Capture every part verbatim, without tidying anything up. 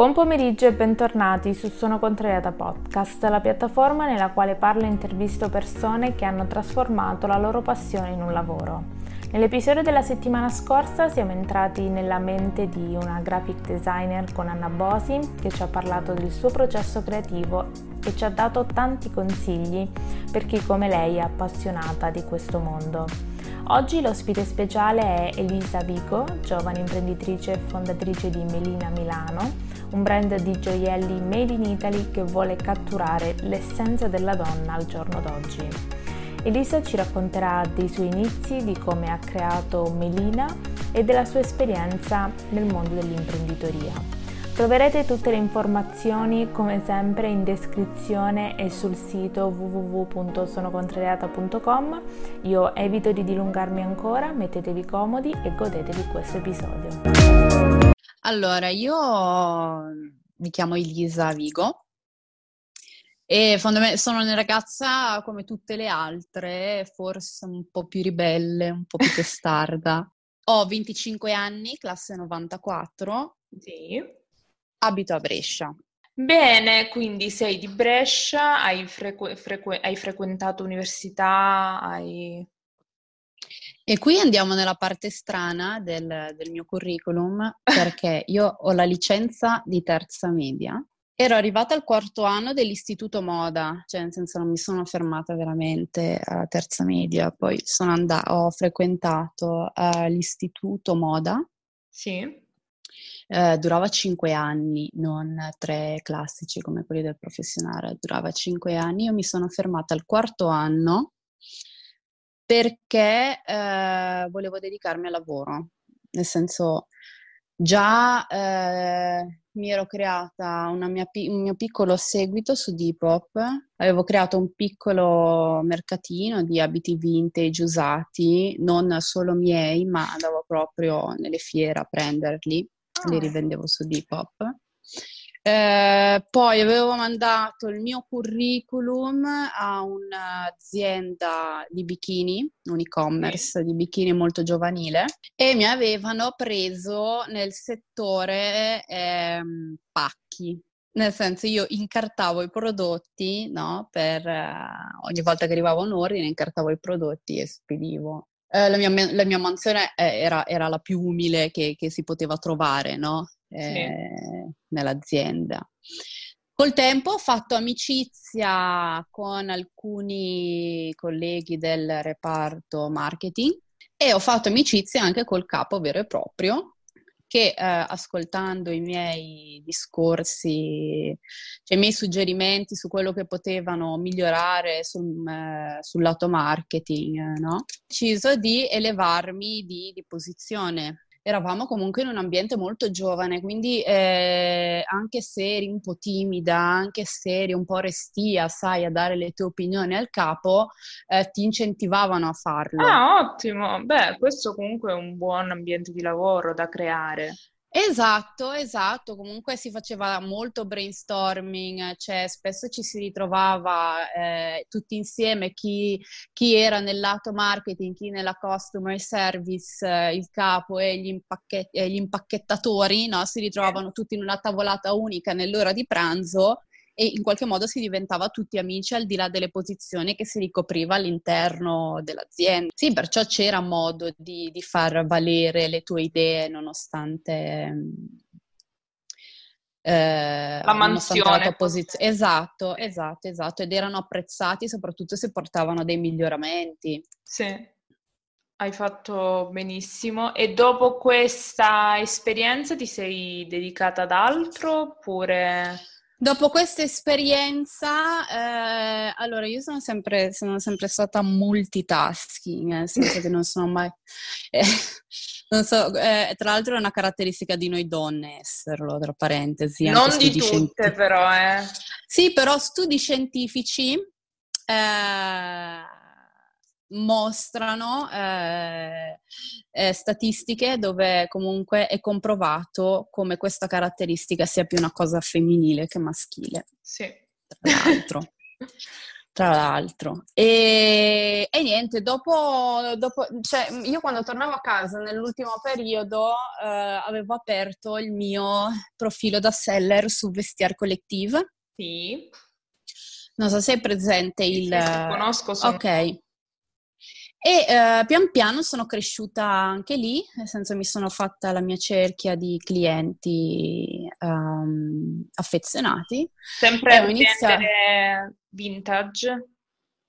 Buon pomeriggio e bentornati su Sono Contrariata Podcast, la piattaforma nella quale parlo e intervisto persone che hanno trasformato la loro passione in un lavoro. Nell'episodio della settimana scorsa siamo entrati nella mente di una graphic designer con Anna Bosi, che ci ha parlato del suo processo creativo e ci ha dato tanti consigli per chi come lei è appassionata di questo mondo. Oggi l'ospite speciale è Elisa Vigo, giovane imprenditrice e fondatrice di Melina Milano, un brand di gioielli made in Italy che vuole catturare l'essenza della donna al giorno d'oggi. Elisa ci racconterà dei suoi inizi, di come ha creato Melina e della sua esperienza nel mondo dell'imprenditoria. Troverete tutte le informazioni come sempre in descrizione e sul sito w w w punto sono contrariata punto com. Io evito di dilungarmi ancora, mettetevi comodi e godetevi questo episodio. Allora, io mi chiamo Elisa Vigo e fondamentalmente sono una ragazza come tutte le altre, forse un po' più ribelle, un po' più testarda. Ho venticinque anni, classe novantaquattro. Sì. Abito a Brescia. Bene, quindi sei di Brescia, hai, frequ- frequ- hai frequentato università, hai... E qui andiamo nella parte strana del, del mio curriculum, perché io ho la licenza di terza media. Ero arrivata al quarto anno dell'istituto moda, cioè nel senso non mi sono fermata veramente alla terza media. Poi sono andata, ho frequentato uh, l'istituto moda. Sì. Uh, durava cinque anni, non tre classici come quelli del professionale. Durava cinque anni. Io mi sono fermata al quarto anno perché eh, volevo dedicarmi al lavoro, nel senso già eh, mi ero creata una mia, un mio piccolo seguito su Depop, avevo creato un piccolo mercatino di abiti vintage usati, non solo miei, ma andavo proprio nelle fiere a prenderli, li rivendevo su Depop. Eh, poi avevo mandato il mio curriculum a un'azienda di bikini, un e-commerce di bikini molto giovanile, e mi avevano preso nel settore eh, pacchi, nel senso io incartavo i prodotti, no? Per eh, ogni volta che arrivava un ordine incartavo i prodotti e spedivo. Eh, la, mia, la mia mansione eh, era, era la più umile che, che si poteva trovare, no? Eh, sì. Nell'azienda. Col tempo ho fatto amicizia con alcuni colleghi del reparto marketing e ho fatto amicizia anche col capo vero e proprio che eh, ascoltando i miei discorsi, cioè i miei suggerimenti su quello che potevano migliorare sul, eh, sul lato marketing, no? Ho deciso di elevarmi di, di posizione. Eravamo comunque in un ambiente molto giovane, quindi eh, anche se eri un po' timida, anche se eri un po' restia, sai, a dare le tue opinioni al capo, eh, ti incentivavano a farlo. Ah, ottimo! Beh, questo comunque è un buon ambiente di lavoro da creare. Esatto, esatto. Comunque si faceva molto brainstorming, cioè spesso ci si ritrovava eh, tutti insieme, chi, chi era nel lato marketing, chi nella customer service, eh, il capo e gli, impacche- eh, gli impacchettatori, no? Si ritrovavano tutti in una tavolata unica nell'ora di pranzo e in qualche modo si diventava tutti amici al di là delle posizioni che si ricopriva all'interno dell'azienda. Sì, perciò c'era modo di, di far valere le tue idee nonostante eh, la mansione, la tua posizione. Esatto, esatto, esatto, ed erano apprezzati soprattutto se portavano dei miglioramenti. Sì. Hai fatto benissimo. E dopo questa esperienza ti sei dedicata ad altro oppure... Dopo questa esperienza, eh, allora io sono sempre, sono sempre stata multitasking, nel senso che non sono mai, eh, non so, eh, tra l'altro è una caratteristica di noi donne esserlo, tra parentesi. Non di tutte scientifici. Però, eh. Sì, però studi scientifici eh, mostrano eh, eh, statistiche dove comunque è comprovato come questa caratteristica sia più una cosa femminile che maschile. Sì. Tra l'altro. tra l'altro. E, e niente, dopo, dopo cioè, io quando tornavo a casa nell'ultimo periodo eh, avevo aperto il mio profilo da seller su Vestiaire Collective. Sì. Non so se è presente il... Sì, conosco, sono... Ok. E uh, pian piano sono cresciuta anche lì, nel senso mi sono fatta la mia cerchia di clienti um, affezionati. Sempre a iniziato... vintage?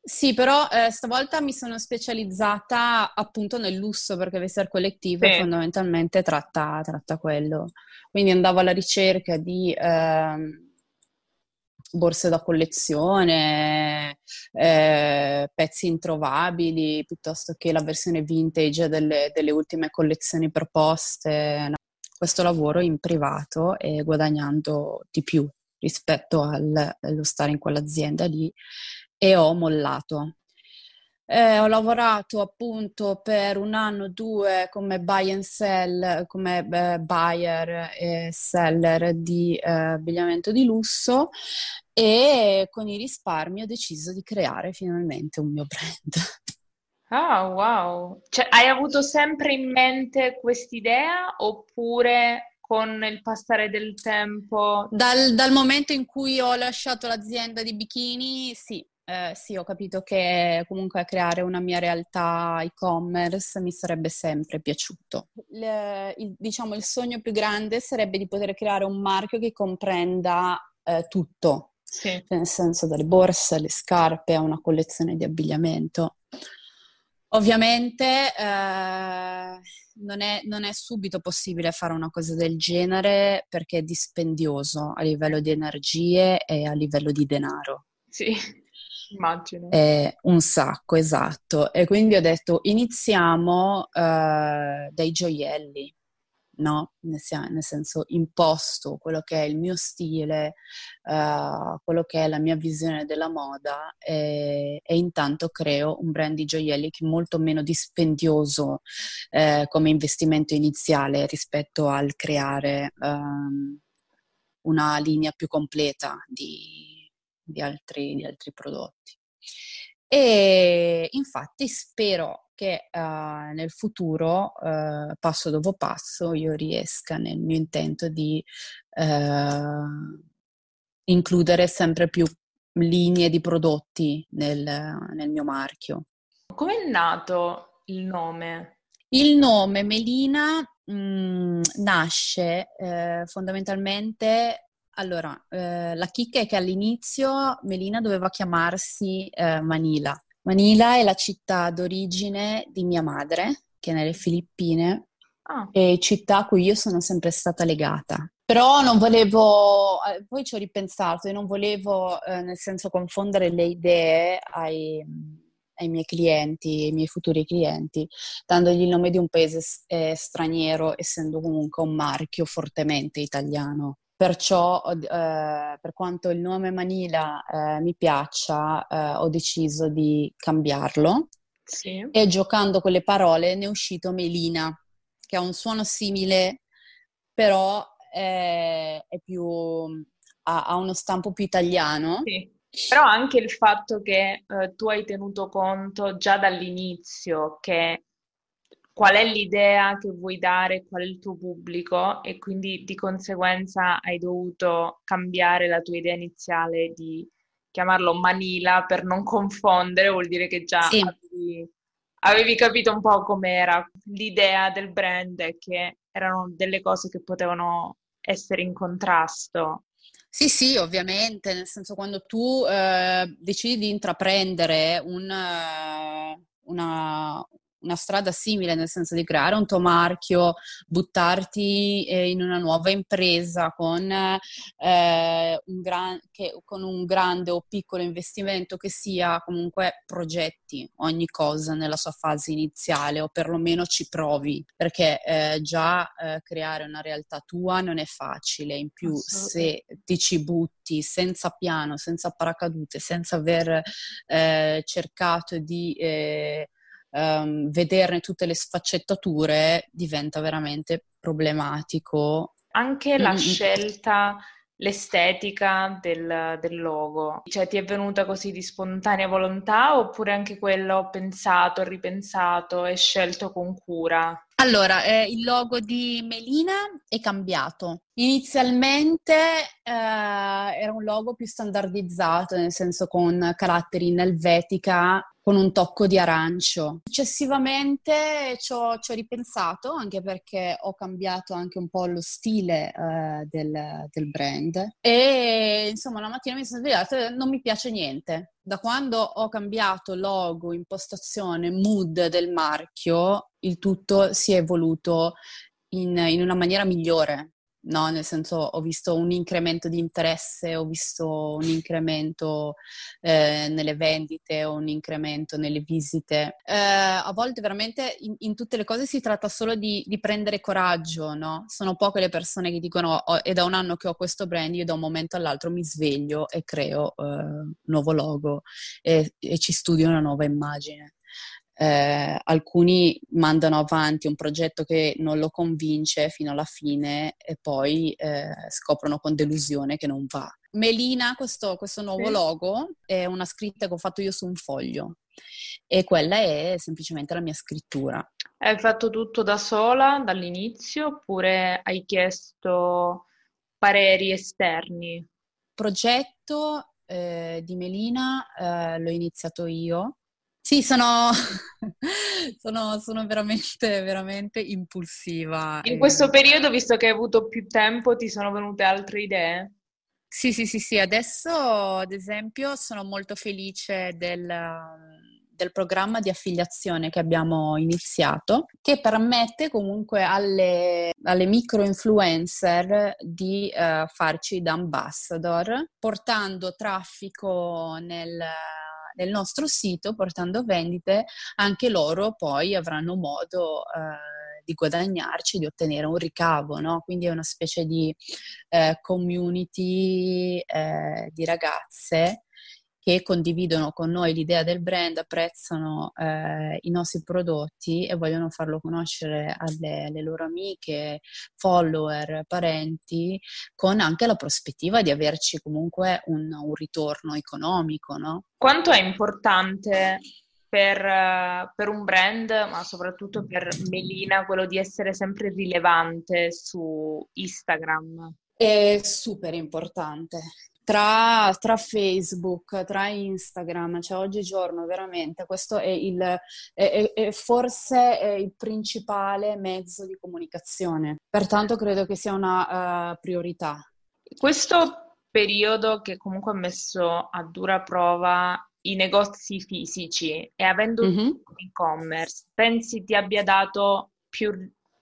Sì, però eh, stavolta mi sono specializzata appunto nel lusso, perché Vestiaire Collective sì. fondamentalmente tratta, tratta quello. Quindi andavo alla ricerca di... Eh, borse da collezione, eh, pezzi introvabili, piuttosto che la versione vintage delle, delle ultime collezioni proposte. Questo lavoro in privato e guadagnando di più rispetto al, allo stare in quell'azienda lì, e ho mollato. Eh, ho lavorato appunto per un anno o due come buy and sell, come eh, buyer e seller di eh, abbigliamento di lusso, e con i risparmi ho deciso di creare finalmente un mio brand. Ah, oh, wow! Cioè, hai avuto sempre in mente quest'idea oppure... con il passare del tempo? Dal, dal momento in cui ho lasciato l'azienda di bikini, sì, eh, sì, ho capito che comunque creare una mia realtà e-commerce mi sarebbe sempre piaciuto. Il, il, diciamo, il sogno più grande sarebbe di poter creare un marchio che comprenda eh, tutto, sì. Nel senso dalle borse, alle scarpe, a una collezione di abbigliamento. Ovviamente eh, non è, non è subito possibile fare una cosa del genere perché è dispendioso a livello di energie e a livello di denaro. Sì, immagino. È un sacco, esatto. E quindi ho detto iniziamo eh, dai gioielli, no? Nel senso imposto quello che è il mio stile, uh, quello che è la mia visione della moda e, e intanto creo un brand di gioielli che è molto meno dispendioso eh, come investimento iniziale rispetto al creare um, una linea più completa di, di, altri, di altri prodotti. E infatti spero che uh, nel futuro, uh, passo dopo passo, io riesca nel mio intento di uh, includere sempre più linee di prodotti nel, nel mio marchio. Come è nato il nome? Il nome Melina mh, nasce eh, fondamentalmente... Allora, eh, la chicca è che all'inizio Melina doveva chiamarsi eh, Manila. Manila è la città d'origine di mia madre, che è nelle Filippine, ah. E città a cui io sono sempre stata legata. Però non volevo, eh, poi ci ho ripensato, e non volevo eh, nel senso confondere le idee ai, ai miei clienti, ai miei futuri clienti, dandogli il nome di un paese eh, straniero, essendo comunque un marchio fortemente italiano. Perciò, eh, per quanto il nome Manila eh, mi piaccia, eh, ho deciso di cambiarlo. Sì. E giocando con le parole ne è uscito Melina, che ha un suono simile, però eh, è più, ha, ha uno stampo più italiano. Sì. Però anche il fatto che eh, tu hai tenuto conto già dall'inizio che... qual è l'idea che vuoi dare, qual è il tuo pubblico, e quindi di conseguenza hai dovuto cambiare la tua idea iniziale di chiamarlo Manila per non confondere, vuol dire che già sì. avevi, avevi capito un po' com'era l'idea del brand e che erano delle cose che potevano essere in contrasto. Sì, sì, ovviamente, nel senso quando tu eh, decidi di intraprendere un, una... una strada simile, nel senso di creare un tuo marchio, buttarti eh, in una nuova impresa con, eh, un gran, che, con un grande o piccolo investimento che sia, comunque progetti ogni cosa nella sua fase iniziale o perlomeno ci provi, perché eh, già eh, creare una realtà tua non è facile, in più se ti ci butti senza piano, senza paracadute, senza aver eh, cercato di... Eh, Um, vederne tutte le sfaccettature diventa veramente problematico. Anche la mm-hmm. scelta l'estetica del, del logo? Cioè, ti è venuta così di spontanea volontà oppure anche quello ho pensato, ripensato e scelto con cura? Allora, eh, il logo di Melina è cambiato. Inizialmente eh, era un logo più standardizzato, nel senso con caratteri in Helvetica, con un tocco di arancio. Successivamente ci ho, ci ho ripensato, anche perché ho cambiato anche un po' lo stile eh, del, del brand. E insomma, la mattina mi sono svegliata e non mi piace niente. Da quando ho cambiato logo, impostazione, mood del marchio, il tutto si è evoluto in, in una maniera migliore, no? Nel senso, ho visto un incremento di interesse, ho visto un incremento eh, nelle vendite, un incremento nelle visite. Eh, a volte veramente in, in tutte le cose si tratta solo di, di prendere coraggio, no? Sono poche le persone che dicono oh, è da un anno che ho questo brand, io da un momento all'altro mi sveglio e creo eh, un nuovo logo e, e ci studio una nuova immagine. Eh, alcuni mandano avanti un progetto che non lo convince fino alla fine e poi eh, scoprono con delusione che non va. Melina, questo, questo nuovo sì. logo è una scritta che ho fatto io su un foglio e quella è semplicemente la mia scrittura. Hai fatto tutto da sola dall'inizio oppure hai chiesto pareri esterni? Progetto eh, di Melina eh, l'ho iniziato io. Sì, sono, sono, sono veramente, veramente impulsiva. In questo periodo, visto che hai avuto più tempo, ti sono venute altre idee? Sì, sì, sì, sì. Adesso, ad esempio, sono molto felice del, del programma di affiliazione che abbiamo iniziato, che permette comunque alle, alle micro-influencer di uh, farci da ambassador, portando traffico nel... del nostro sito, portando vendite, anche loro poi avranno modo eh, di guadagnarci, di ottenere un ricavo, no? Quindi è una specie di eh, community eh, di ragazze che condividono con noi l'idea del brand, apprezzano eh, i nostri prodotti e vogliono farlo conoscere alle, alle loro amiche, follower, parenti, con anche la prospettiva di averci comunque un, un ritorno economico, no? Quanto è importante per, per un brand, ma soprattutto per Melina, quello di essere sempre rilevante su Instagram? È super importante. Tra, tra Facebook, tra Instagram, cioè oggigiorno veramente questo è il è, è, è forse è il principale mezzo di comunicazione, pertanto credo che sia una uh, priorità. Questo periodo che comunque ha messo a dura prova i negozi fisici e avendo mm-hmm. un e-commerce, pensi ti abbia dato più...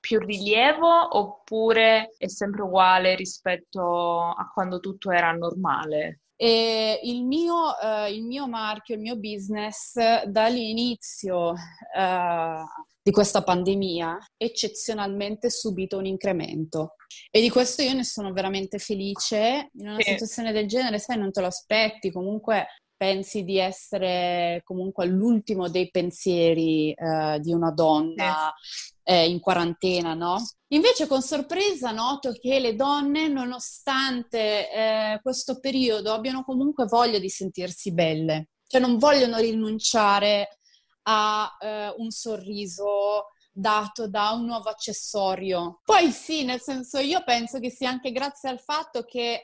più rilievo oppure è sempre uguale rispetto a quando tutto era normale? E il mio, eh, il mio marchio, il mio business dall'inizio eh, di questa pandemia eccezionalmente subito un incremento e di questo io ne sono veramente felice. In una sì. situazione del genere, sai, non te lo aspetti, comunque pensi di essere comunque all'ultimo dei pensieri eh, di una donna sì. in quarantena, no? Invece con sorpresa noto che le donne, nonostante eh, questo periodo, abbiano comunque voglia di sentirsi belle. Cioè non vogliono rinunciare a eh, un sorriso dato da un nuovo accessorio. Poi sì, nel senso, io penso che sia anche grazie al fatto che eh,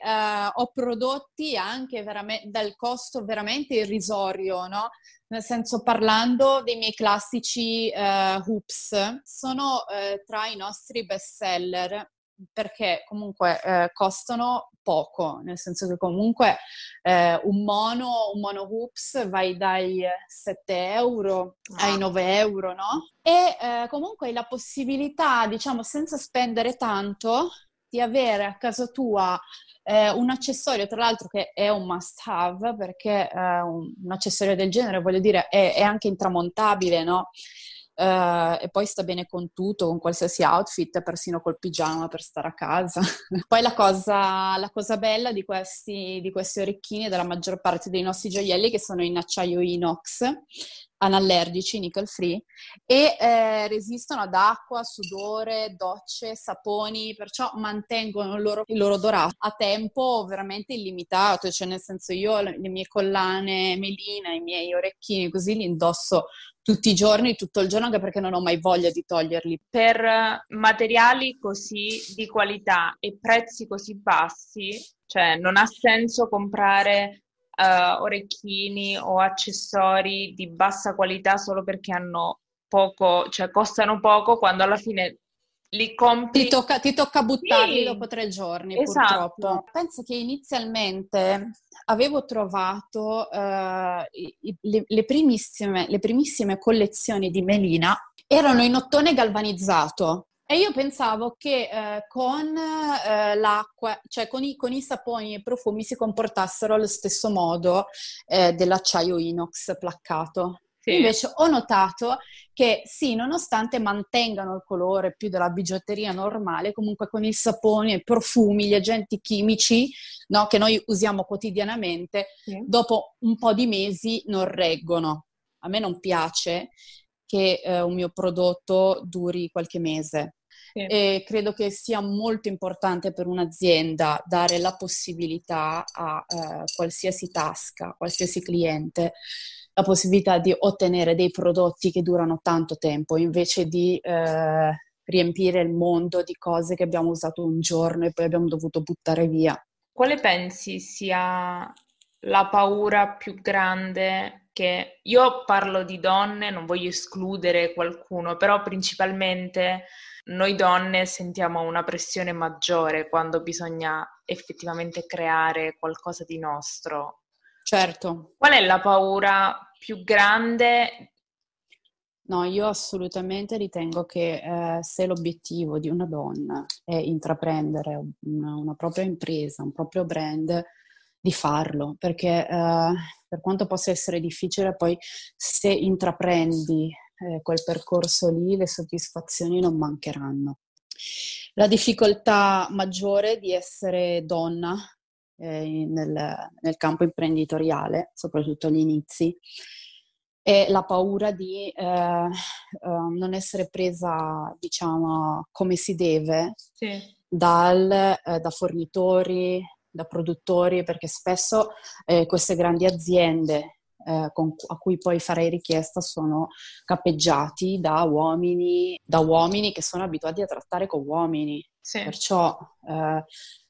ho prodotti anche veramente dal costo veramente irrisorio, no? Nel senso, parlando dei miei classici eh, hoops, sono eh, tra i nostri best seller perché comunque eh, costano poco, nel senso che comunque eh, un mono, un mono hoops vai dai sette euro ai nove euro, no? E eh, comunque hai la possibilità, diciamo, senza spendere tanto, di avere a casa tua eh, un accessorio, tra l'altro che è un must have, perché eh, un, un accessorio del genere, voglio dire, è, è anche intramontabile, no? Uh, e poi sta bene con tutto, con qualsiasi outfit, persino col pigiama per stare a casa. Poi la cosa, la cosa bella di questi, di questi orecchini e della maggior parte dei nostri gioielli, che sono in acciaio inox, anallergici, nickel free, e eh, resistono ad acqua, sudore, docce, saponi, perciò mantengono il loro, il loro odorato a tempo veramente illimitato, cioè nel senso io le mie collane Melina, i miei orecchini così li indosso tutti i giorni, tutto il giorno, anche perché non ho mai voglia di toglierli. Per materiali così di qualità e prezzi così bassi, cioè non ha senso comprare Uh, orecchini o accessori di bassa qualità solo perché hanno poco, cioè costano poco, quando alla fine li compri ti tocca, ti tocca buttarli, sì, dopo tre giorni, esatto. Purtroppo penso che inizialmente avevo trovato uh, le, le, primissime, le primissime collezioni di Melina erano in ottone galvanizzato. E io pensavo che eh, con eh, l'acqua, cioè con i, con i saponi e i profumi si comportassero allo stesso modo eh, dell'acciaio inox placcato. Sì. Invece ho notato che sì, nonostante mantengano il colore più della bigiotteria normale, comunque con i saponi e i profumi, gli agenti chimici, no, che noi usiamo quotidianamente, sì, dopo un po' di mesi non reggono. A me non piace che eh, un mio prodotto duri qualche mese. E credo che sia molto importante per un'azienda dare la possibilità a eh, qualsiasi tasca, qualsiasi cliente, la possibilità di ottenere dei prodotti che durano tanto tempo, invece di eh, riempire il mondo di cose che abbiamo usato un giorno e poi abbiamo dovuto buttare via. Quale pensi sia la paura più grande? Che io parlo di donne, non voglio escludere qualcuno, però principalmente noi donne sentiamo una pressione maggiore quando bisogna effettivamente creare qualcosa di nostro. Certo. Qual è la paura più grande? No, io assolutamente ritengo che eh, se l'obiettivo di una donna è intraprendere una, una propria impresa, un proprio brand, di farlo, perché eh, per quanto possa essere difficile, poi se intraprendi Eh, quel percorso lì, le soddisfazioni non mancheranno. La difficoltà maggiore di essere donna eh, nel, nel campo imprenditoriale, soprattutto agli inizi, è la paura di eh, eh, non essere presa, diciamo, come si deve, sì, dal, eh, da fornitori, da produttori, perché spesso eh, queste grandi aziende Eh, con, a cui poi farei richiesta sono capeggiati da uomini, da uomini che sono abituati a trattare con uomini, sì, perciò eh,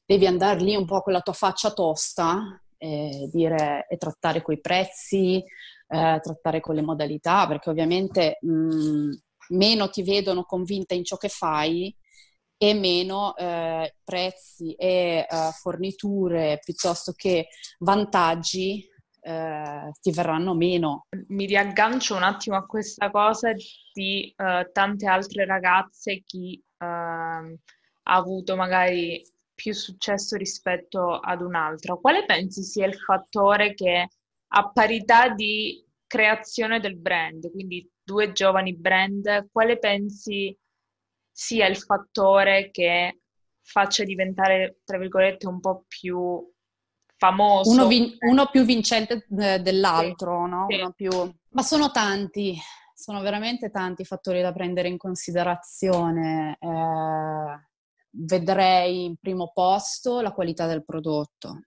devi andare lì un po' con la tua faccia tosta e dire e trattare coi prezzi, eh, trattare con le modalità, perché ovviamente mh, meno ti vedono convinta in ciò che fai e meno eh, prezzi e eh, forniture piuttosto che vantaggi Eh, ti verranno meno. Mi riaggancio un attimo a questa cosa di eh, tante altre ragazze, chi eh, ha avuto magari più successo rispetto ad un'altra. Quale pensi sia il fattore che, a parità di creazione del brand, quindi due giovani brand, quale pensi sia il fattore che faccia diventare, tra virgolette, un po' più famoso. Uno, vin- uno più vincente dell'altro, sì, no? Sì. Uno più... Ma sono tanti, sono veramente tanti fattori da prendere in considerazione. Eh, vedrei in primo posto la qualità del prodotto,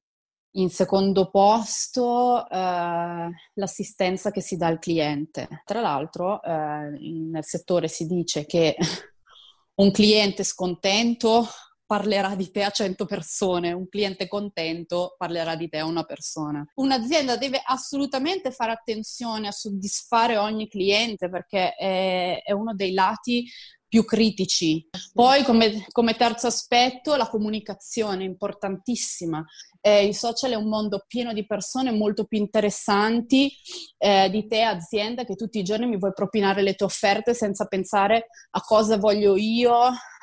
in secondo posto eh, l'assistenza che si dà al cliente. Tra l'altro eh, nel settore si dice che un cliente scontento parlerà di te a cento persone, un cliente contento parlerà di te a una persona. Un'azienda deve assolutamente fare attenzione a soddisfare ogni cliente, perché è, è uno dei lati più critici. Poi come, come terzo aspetto la comunicazione, importantissima. Eh, il social è un mondo pieno di persone molto più interessanti eh, di te, azienda, che tutti i giorni mi vuoi propinare le tue offerte senza pensare a cosa voglio io,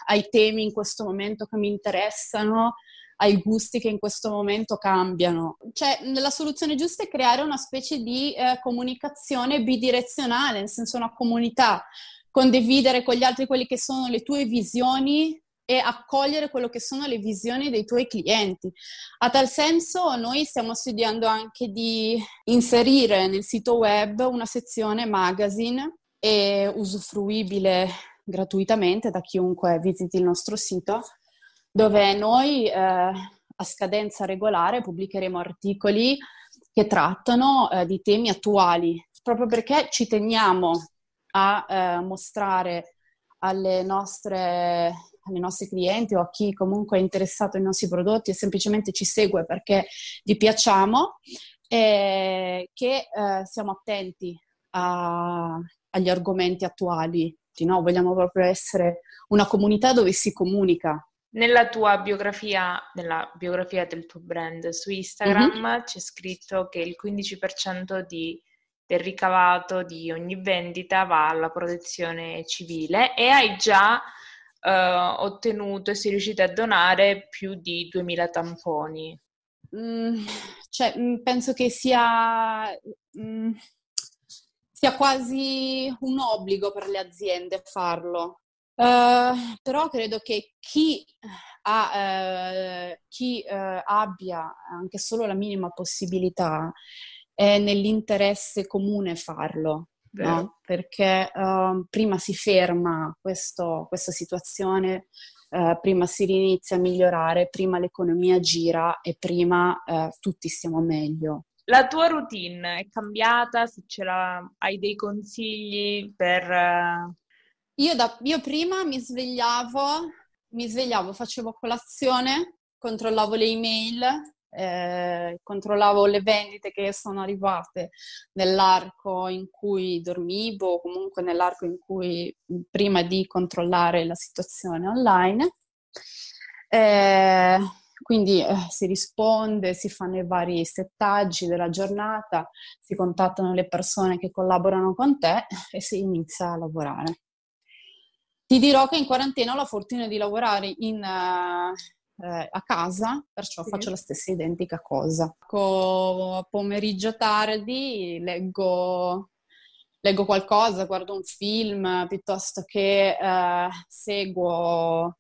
ai temi in questo momento che mi interessano, ai gusti che in questo momento cambiano. Cioè, la soluzione giusta è creare una specie di eh, comunicazione bidirezionale, nel senso una comunità, condividere con gli altri quelle che sono le tue visioni e accogliere quello che sono le visioni dei tuoi clienti. A tal senso noi stiamo studiando anche di inserire nel sito web una sezione magazine, e usufruibile gratuitamente da chiunque visiti il nostro sito, dove noi eh, a scadenza regolare pubblicheremo articoli che trattano eh, di temi attuali, proprio perché ci teniamo a eh, mostrare alle nostre... ai nostri clienti o a chi comunque è interessato ai nostri prodotti e semplicemente ci segue perché gli piacciamo, eh, che eh, siamo attenti a, agli argomenti attuali. No? Vogliamo proprio essere una comunità dove si comunica. Nella tua biografia, nella biografia del tuo brand su Instagram, mm-hmm. c'è scritto che il quindici per cento di del ricavato di ogni vendita va alla protezione civile, e hai già Uh, ottenuto e si è riusciti a donare più di duemila tamponi. Mm, cioè, penso che sia, mm, sia quasi un obbligo per le aziende farlo. Uh, però credo che chi, ha, uh, chi uh, abbia anche solo la minima possibilità è nell'interesse comune farlo. No, perché uh, prima si ferma questo, questa situazione, uh, prima si inizia a migliorare, prima l'economia gira e prima uh, tutti stiamo meglio. La tua routine è cambiata? Se ce la... hai dei consigli per... Uh... Io, da, io prima mi svegliavo, mi svegliavo, facevo colazione, controllavo le email... Eh, controllavo le vendite che sono arrivate nell'arco in cui dormivo, comunque nell'arco in cui prima di controllare la situazione online, eh, quindi eh, si risponde, si fanno i vari settaggi della giornata, si contattano le persone che collaborano con te e si inizia a lavorare. Ti dirò che in quarantena ho la fortuna di lavorare in uh, a casa, perciò sì. Faccio la stessa identica cosa. Co- pomeriggio tardi leggo, leggo qualcosa, guardo un film, piuttosto che eh, seguo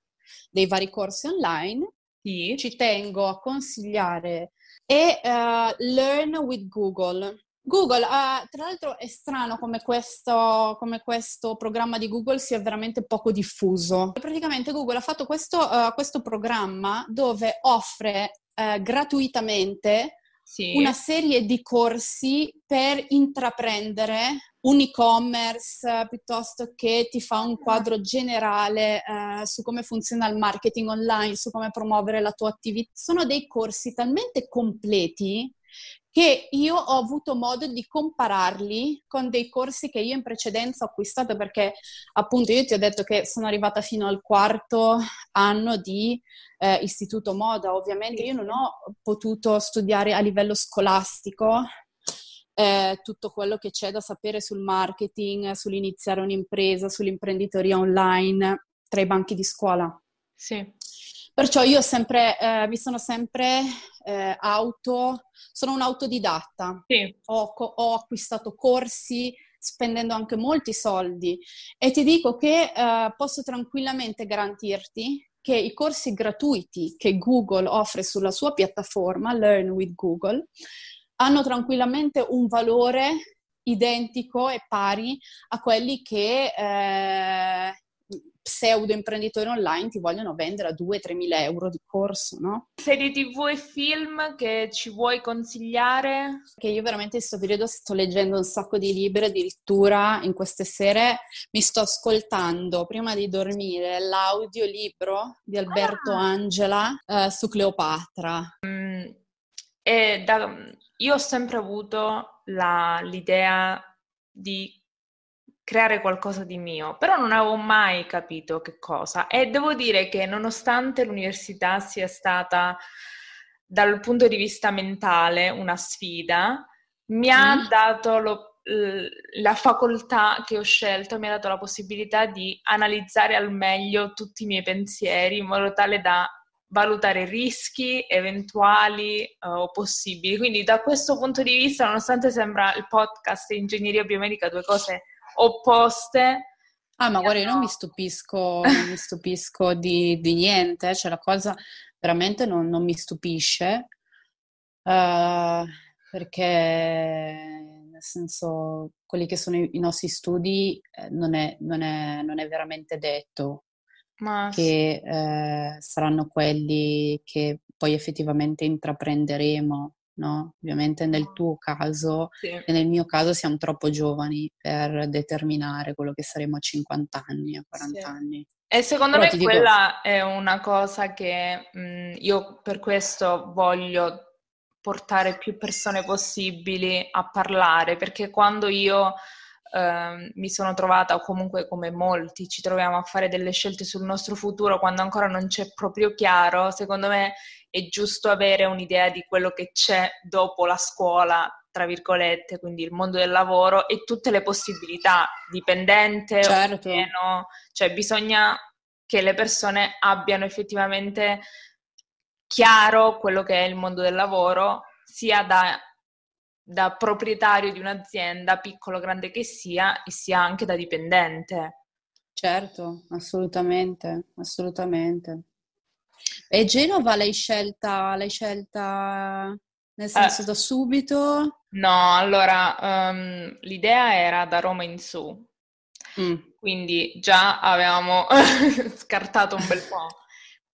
dei vari corsi online. Sì. Ci tengo a consigliare e uh, Learn with Google. Google, uh, tra l'altro è strano come questo, come questo programma di Google sia veramente poco diffuso. Praticamente Google ha fatto questo, uh, questo programma dove offre uh, gratuitamente sì. una serie di corsi per intraprendere un e-commerce, uh, piuttosto che ti fa un quadro generale uh, su come funziona il marketing online, su come promuovere la tua attività. Sono dei corsi talmente completi che io ho avuto modo di compararli con dei corsi che io in precedenza ho acquistato, perché appunto io ti ho detto che sono arrivata fino al quarto anno di eh, istituto moda. Ovviamente io non ho potuto studiare a livello scolastico eh, tutto quello che c'è da sapere sul marketing, sull'iniziare un'impresa, sull'imprenditoria online tra i banchi di scuola. Sì. Perciò io sempre, eh, mi sono sempre eh, auto, sono un'autodidatta, sì. ho, ho acquistato corsi spendendo anche molti soldi, e ti dico che eh, posso tranquillamente garantirti che i corsi gratuiti che Google offre sulla sua piattaforma, Learn with Google, hanno tranquillamente un valore identico e pari a quelli che... Eh, pseudo imprenditori online ti vogliono vendere a due-tre mila euro di corso, no? Serie tivù e film che ci vuoi consigliare? Che io veramente in questo periodo sto leggendo un sacco di libri, addirittura in queste sere mi sto ascoltando prima di dormire l'audiolibro di Alberto ah. Angela eh, su Cleopatra. Mm, e da, io ho sempre avuto la, l'idea di creare qualcosa di mio, però non avevo mai capito che cosa, e devo dire che nonostante l'università sia stata dal punto di vista mentale una sfida, mi mm. ha dato lo, la facoltà che ho scelto, mi ha dato la possibilità di analizzare al meglio tutti i miei pensieri in modo tale da valutare rischi eventuali o uh, possibili, quindi da questo punto di vista, nonostante sembra il podcast e Ingegneria Biomedica due cose opposte, Ah, ma guarda, io non mi stupisco, non mi stupisco di, di niente, cioè la cosa veramente non, non mi stupisce, uh, perché nel senso quelli che sono i, i nostri studi eh, non, è, non, è, non è veramente detto ma... che eh, saranno quelli che poi effettivamente intraprenderemo, no? Ovviamente nel tuo caso sì. E nel mio caso siamo troppo giovani per determinare quello che saremo a cinquanta anni, a quaranta sì. anni. E secondo Però me quella dico... è una cosa che mh, io per questo voglio portare più persone possibili a parlare, perché quando io eh, mi sono trovata, o comunque come molti ci troviamo a fare delle scelte sul nostro futuro quando ancora non c'è proprio chiaro, secondo me è giusto avere un'idea di quello che c'è dopo la scuola, tra virgolette, quindi il mondo del lavoro e tutte le possibilità, dipendente certo. o meno, cioè bisogna che le persone abbiano effettivamente chiaro quello che è il mondo del lavoro, sia da, da proprietario di un'azienda, piccolo o grande che sia, e sia anche da dipendente. Certo, assolutamente, assolutamente. E Genova l'hai scelta, l'hai scelta nel senso eh, da subito? No, allora um, l'idea era da Roma in su, mm. quindi già avevamo scartato un bel po'.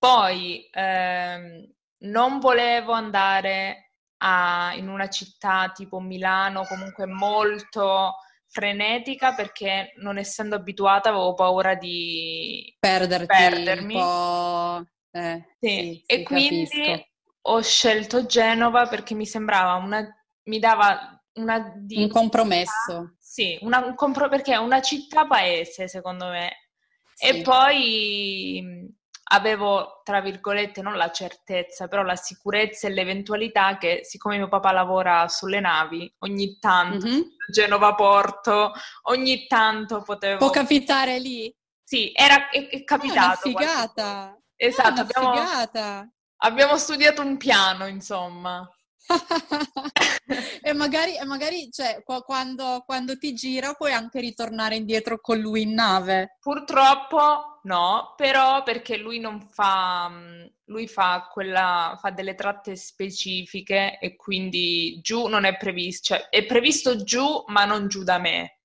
Poi ehm, non volevo andare a, in una città tipo Milano, comunque molto frenetica, perché non essendo abituata avevo paura di perderti perdermi. Un po'... Eh, sì. Sì, e sì, quindi capisco. Ho scelto Genova perché mi sembrava una mi dava una di un compromesso. Sì, una, un compro, perché è una città paese, secondo me. Sì. E poi avevo, tra virgolette, non la certezza, però la sicurezza e l'eventualità che, siccome mio papà lavora sulle navi, ogni tanto mm-hmm. Genova Porto, ogni tanto potevo può capitare lì. Sì, era è, è capitato. È una figata. Esatto, ah, abbiamo, abbiamo studiato un piano, insomma. E magari, e magari cioè, quando, quando ti gira puoi anche ritornare indietro con lui in nave. Purtroppo no, però perché lui non fa, lui fa quella, fa delle tratte specifiche e quindi giù non è previsto, cioè è previsto giù ma non giù da me.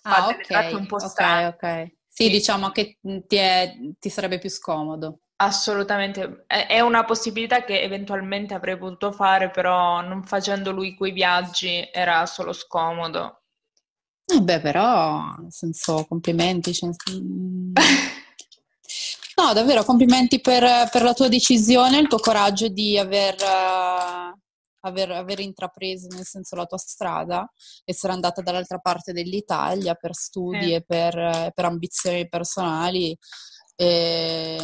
Fa ah, delle okay, tratte un po' strane. Okay, okay. Sì, diciamo che ti, è, ti sarebbe più scomodo. Assolutamente. È una possibilità che eventualmente avrei potuto fare, però non facendo lui quei viaggi era solo scomodo. Vabbè, però, nel senso, complimenti. No, davvero, complimenti per, per la tua decisione, il tuo coraggio di aver... Uh... Aver, aver intrapreso nel senso la tua strada, essere andata dall'altra parte dell'Italia per studi eh. e per, per ambizioni personali e,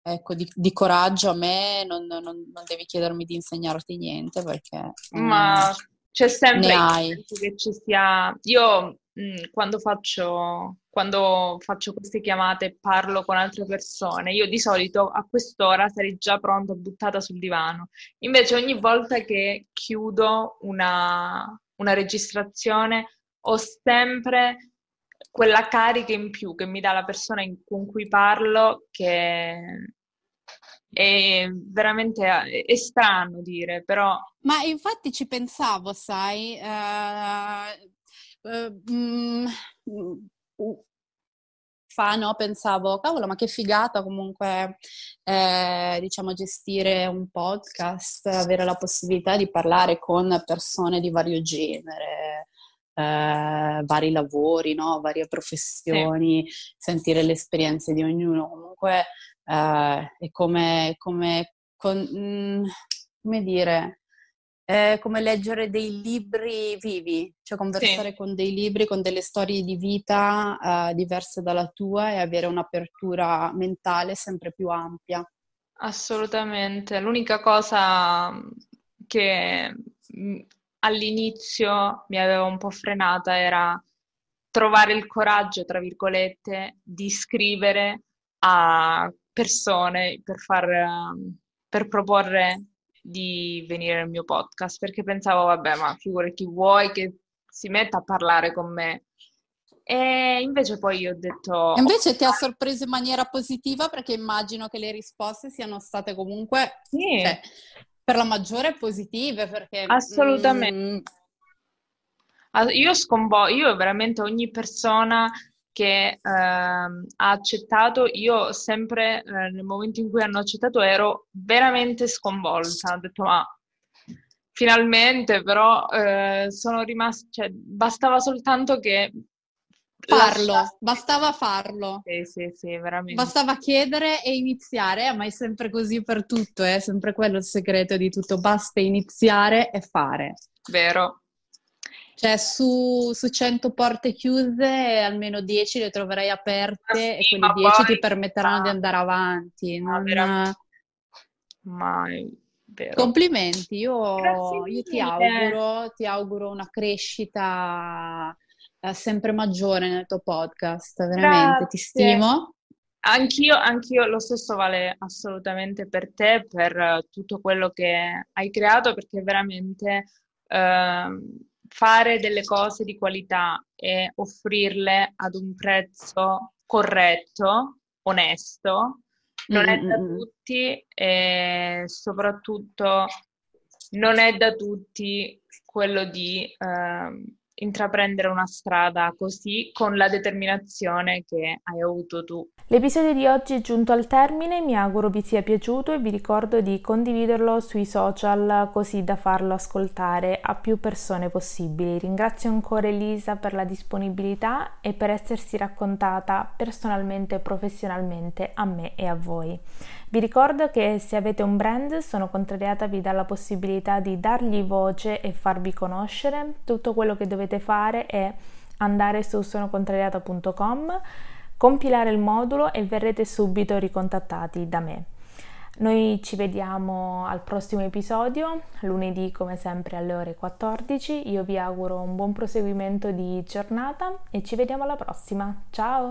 ecco di, di coraggio a me non, non, non devi chiedermi di insegnarti niente perché ma mh, c'è sempre il che ci sia io mh, quando faccio quando faccio queste chiamate e parlo con altre persone, io di solito a quest'ora sarei già pronta, buttata sul divano. Invece ogni volta che chiudo una, una registrazione ho sempre quella carica in più che mi dà la persona in, con cui parlo, che è veramente è, è strano dire, però... Ma infatti ci pensavo, sai... Uh, uh, mm, fa no pensavo cavolo ma che figata comunque eh, diciamo gestire un podcast, avere la possibilità di parlare con persone di vario genere, eh, vari lavori, no, varie professioni, sì. Sentire le esperienze di ognuno comunque eh, è come come con, mh, come dire È come leggere dei libri vivi, cioè conversare sì. con dei libri, con delle storie di vita uh, diverse dalla tua e avere un'apertura mentale sempre più ampia. Assolutamente. L'unica cosa che all'inizio mi aveva un po' frenata era trovare il coraggio, tra virgolette, di scrivere a persone per, far, per proporre... di venire nel mio podcast, perché pensavo vabbè ma figurati chi vuoi che si metta a parlare con me, E invece poi ho detto... Invece ti ha sorpreso in maniera positiva, perché immagino che le risposte siano state comunque, sì, cioè, per la maggiore positive, perché... Assolutamente. Mm... Io sconvo... Io veramente ogni persona che eh, ha accettato, io sempre eh, nel momento in cui hanno accettato ero veramente sconvolta. Ho detto, ma... Finalmente, però eh, sono rimasta... Cioè, bastava soltanto che... Farlo, bastava farlo. Sì, sì, sì, veramente. Bastava chiedere e iniziare, ma è sempre così per tutto, è sempre quello il segreto di tutto, basta iniziare e fare. Vero. Cioè su, su cento porte chiuse almeno dieci le troverai aperte, sì, e quelle dieci poi... ti permetteranno ah, di andare avanti. Non... Ma mai... Vero. Complimenti, io, io ti auguro, ti auguro una crescita... sempre maggiore nel tuo podcast, veramente. Grazie. Ti stimo. Anch'io, anch'io, lo stesso vale assolutamente per te, per tutto quello che hai creato, perché veramente eh, fare delle cose di qualità e offrirle ad un prezzo corretto, onesto, non mm-hmm. è da tutti, e soprattutto non è da tutti quello di... Eh, intraprendere una strada così con la determinazione che hai avuto tu. L'episodio di oggi è giunto al termine, mi auguro vi sia piaciuto e vi ricordo di condividerlo sui social così da farlo ascoltare a più persone possibili. Ringrazio ancora Elisa per la disponibilità e per essersi raccontata personalmente e professionalmente a me e a voi. Vi ricordo che se avete un brand, Sono Contrariata vi dà la possibilità di dargli voce e farvi conoscere. Tutto quello che dovete fare è andare su sono contrariata punto com, compilare il modulo e verrete subito ricontattati da me. Noi ci vediamo al prossimo episodio, lunedì come sempre alle ore quattordici. Io vi auguro un buon proseguimento di giornata e ci vediamo alla prossima. Ciao!